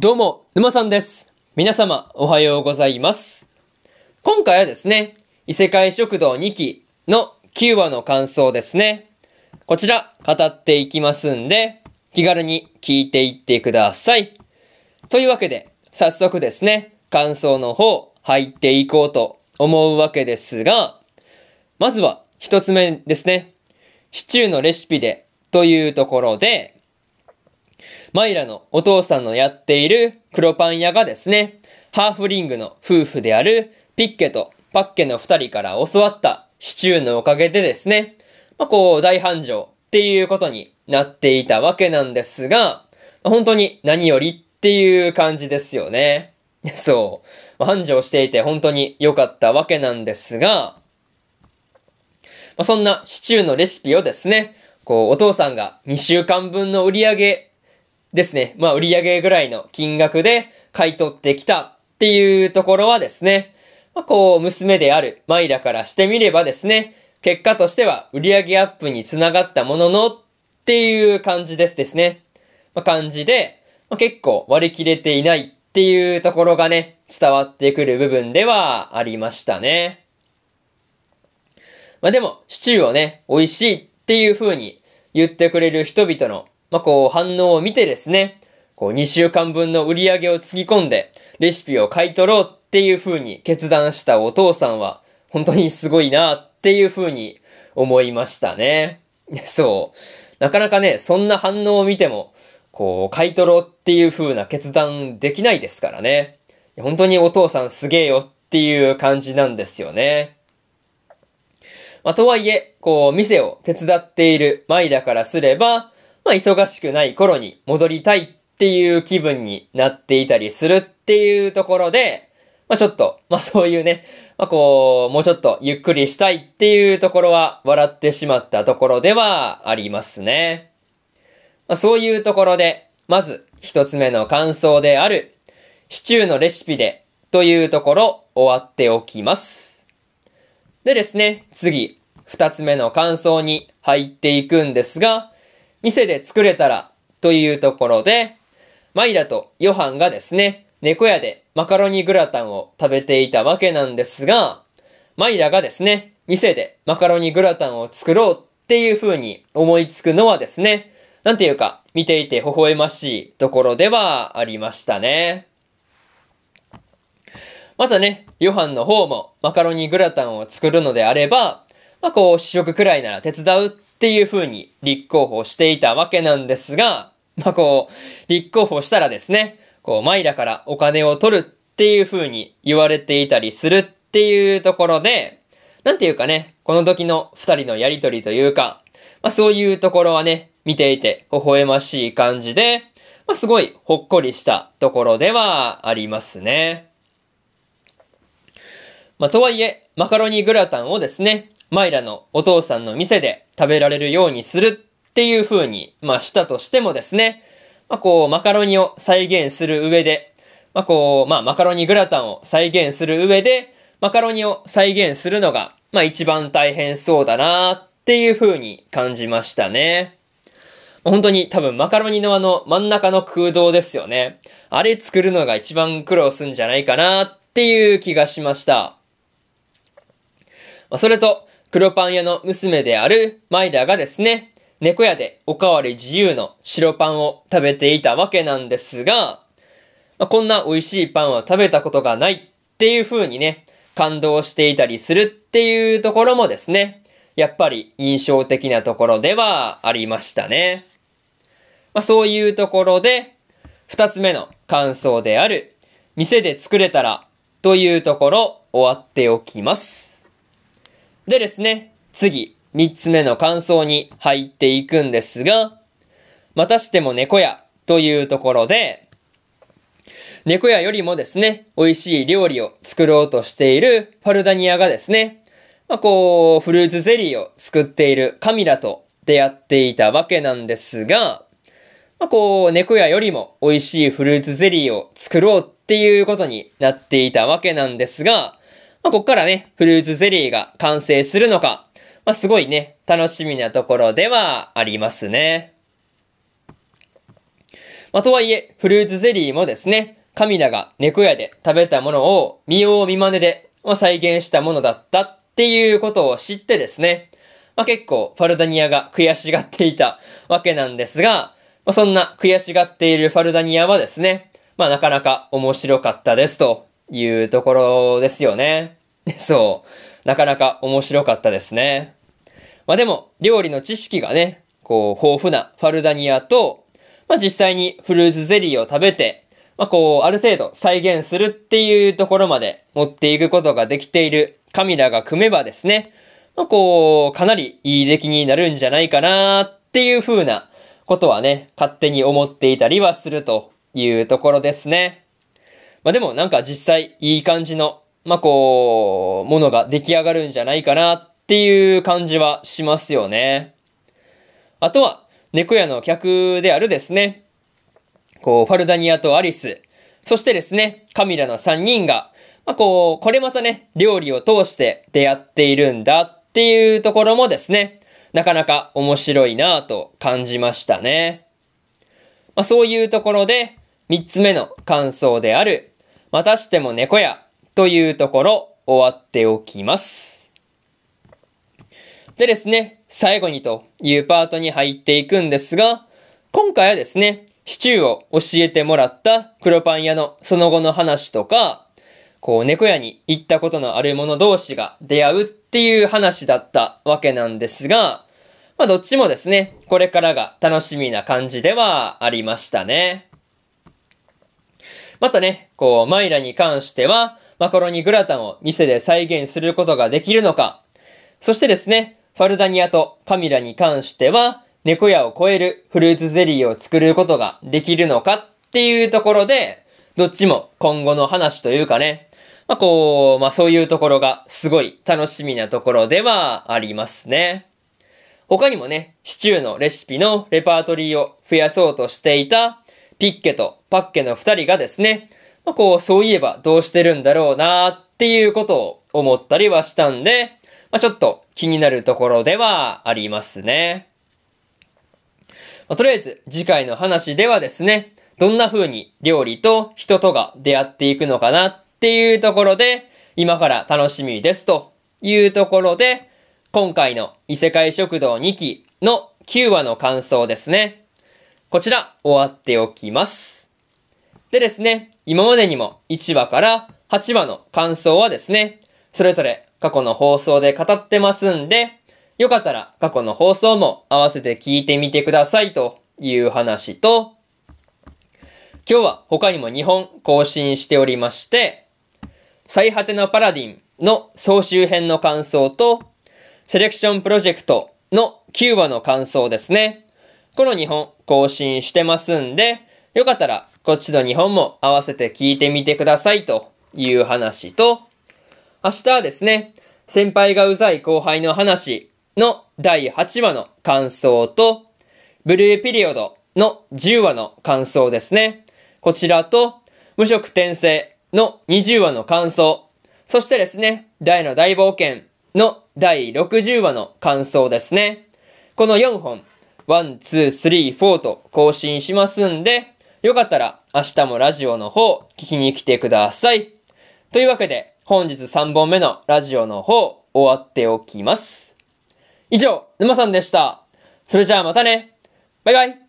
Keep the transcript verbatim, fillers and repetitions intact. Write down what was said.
どうも、沼さんです。皆様、おはようございます。今回はですね、異世界食堂にきのきゅうわの感想ですね。こちら、語っていきますんで、気軽に聞いていってください。というわけで、早速ですね、感想の方、入っていこうと思うわけですが、まずは、一つ目ですね。シチューのレシピで、というところで、マイラのお父さんのやっている黒パン屋がですね、ハーフリングの夫婦であるピッケとパッケの二人から教わったシチューのおかげでですね、まあこう大繁盛っていうことになっていたわけなんですが、本当に何よりっていう感じですよね。そう。繁盛していて本当に良かったわけなんですが、まあ、そんなシチューのレシピをですね、こうお父さんがにしゅうかんぶんの売り上げですね。まあ、売り上げぐらいの金額で買い取ってきたっていうところはですね、まあ、こう、娘であるマイラからしてみればですね、結果としては売り上げアップにつながったもののっていう感じですですね。まあ、感じで、まあ、結構割り切れていないっていうところがね、伝わってくる部分ではありましたね。まあ、でも、シチューをね、美味しいっていう風に言ってくれる人々のまあ、こう反応を見てですね、こうにしゅうかんぶんの売り上げをつぎ込んでレシピを買い取ろうっていう風に決断したお父さんは本当にすごいなっていう風に思いましたね。そう。なかなかね、そんな反応を見てもこう買い取ろうっていう風な決断できないですからね。本当にお父さんすげえよっていう感じなんですよね。まあ、とはいえ、こう店を手伝っているマイラからすれば、まあ、忙しくない頃に戻りたいっていう気分になっていたりするっていうところで、まあ、ちょっと、まあ、そういうね、まあ、こう、もうちょっとゆっくりしたいっていうところは笑ってしまったところではありますね。まあ、そういうところで、まず一つ目の感想である、シチューのレシピでというところ終わっておきます。でですね、次、二つ目の感想に入っていくんですが、店で作れたらというところで、マイラとヨハンがですね、猫屋でマカロニグラタンを食べていたわけなんですが、マイラがですね、店でマカロニグラタンを作ろうっていう風に思いつくのはですね、なんていうか見ていて微笑ましいところではありましたね。またね、ヨハンの方もマカロニグラタンを作るのであれば、まあこう試食くらいなら手伝うっていう風に立候補していたわけなんですが、まあ、こう、立候補したらですね、こう、マイラからお金を取るっていう風に言われていたりするっていうところで、なんていうかね、この時の二人のやりとりというか、まあ、そういうところはね、見ていて微笑ましい感じで、まあ、すごいほっこりしたところではありますね。まあ、とはいえ、マカロニグラタンをですね、マイラのお父さんの店で食べられるようにするっていう風に、まあしたとしてもですね、まあこうマカロニを再現する上で、まあこう、まあマカロニグラタンを再現する上で、マカロニを再現するのが、まあ一番大変そうだなっていう風に感じましたね。本当に多分マカロニのあの真ん中の空洞ですよね。あれ作るのが一番苦労するんじゃないかなっていう気がしました。まあ、それと、黒パン屋の娘であるマイラがですね、猫屋でおかわり自由の白パンを食べていたわけなんですが、まあ、こんな美味しいパンは食べたことがないっていう風にね、感動していたりするっていうところもですね、やっぱり印象的なところではありましたね。まあ、そういうところで、二つ目の感想である、店で作れたらというところ終わっておきます。でですね、次、三つ目の感想に入っていくんですが、またしても猫屋というところで、猫屋よりもですね、美味しい料理を作ろうとしているファルダニアがですね、まあこう、フルーツゼリーを作っているカミラと出会っていたわけなんですが、まあこう、猫屋よりも美味しいフルーツゼリーを作ろうっていうことになっていたわけなんですが、まあ、ここからね、フルーツゼリーが完成するのか、まあ、すごいね、楽しみなところではありますね。まあ、とはいえ、フルーツゼリーもですね、神田が猫屋で食べたものを見よう見まねで、まあ、再現したものだったっていうことを知ってですね、まあ、結構ファルダニアが悔しがっていたわけなんですが、まあ、そんな悔しがっているファルダニアはですね、まあ、なかなか面白かったですというところですよね。そう。なかなか面白かったですね。まあ、でも、料理の知識がね、こう、豊富なファルダニアと、まあ、実際にフルーツゼリーを食べて、まあ、こう、ある程度再現するっていうところまで持っていくことができているカミラが組めばですね、まあ、こう、かなりいい出来になるんじゃないかなっていう風なことはね、勝手に思っていたりはするというところですね。まあ、でもなんか実際いい感じの、まあ、こう、ものが出来上がるんじゃないかなっていう感じはしますよね。あとは、猫屋の客であるですね、こう、ファルダニアとアリス、そしてですね、カミラのさんにんが、まあ、こう、これまたね、料理を通して出会っているんだっていうところもですね、なかなか面白いなぁと感じましたね。まあ、そういうところで、みっつめの感想である、またしても猫屋というところ、終わっておきます。でですね、最後にというパートに入っていくんですが、今回はですね、シチューを教えてもらった黒パン屋のその後の話とか、こう猫屋に行ったことのある者同士が出会うっていう話だったわけなんですが、まあどっちもですね、これからが楽しみな感じではありましたね。またね、こうマイラに関しては、マカロニグラタンを店で再現することができるのか、そしてですね、ファルダニアとカミラに関しては、猫屋を超えるフルーツゼリーを作ることができるのかっていうところで、どっちも今後の話というかね、まあこう、まあそういうところがすごい楽しみなところではありますね。他にもね、シチューのレシピのレパートリーを増やそうとしていたピッケとパッケの二人がですね、まあこう、そういえばどうしてるんだろうなーっていうことを思ったりはしたんで、まあ、ちょっと気になるところではありますね。まあ、とりあえず次回の話ではですね、どんな風に料理と人とが出会っていくのかなっていうところで、今から楽しみですというところで、今回の異世界食堂にきのきゅうわの感想ですね。こちら終わっておきます。でですね、今までにもいちわからはちわの感想はですね、それぞれ過去の放送で語ってますんで、よかったら過去の放送も合わせて聞いてみてくださいという話と、今日は他にもにほん更新しておりまして、最果てのパラディンの総集編の感想と、セレクションプロジェクトのきゅうわの感想ですね。このにほん更新してますんで、よかったらこっちのにほんも合わせて聞いてみてくださいという話と、明日はですね、先輩がうざい後輩の話のだいはちわの感想と、ブルーピリオドのじゅうわの感想ですね。こちらと、無職転生のにじゅうわの感想。そしてですね、大の大冒険のだいろくじゅうわの感想ですね。このよんほん、いち、に、さん、よんと更新しますんで、よかったら明日もラジオの方聞きに来てください。というわけで、本日さんぼんめのラジオの方、終わっておきます。以上、沼さんでした。それじゃあまたね。バイバイ。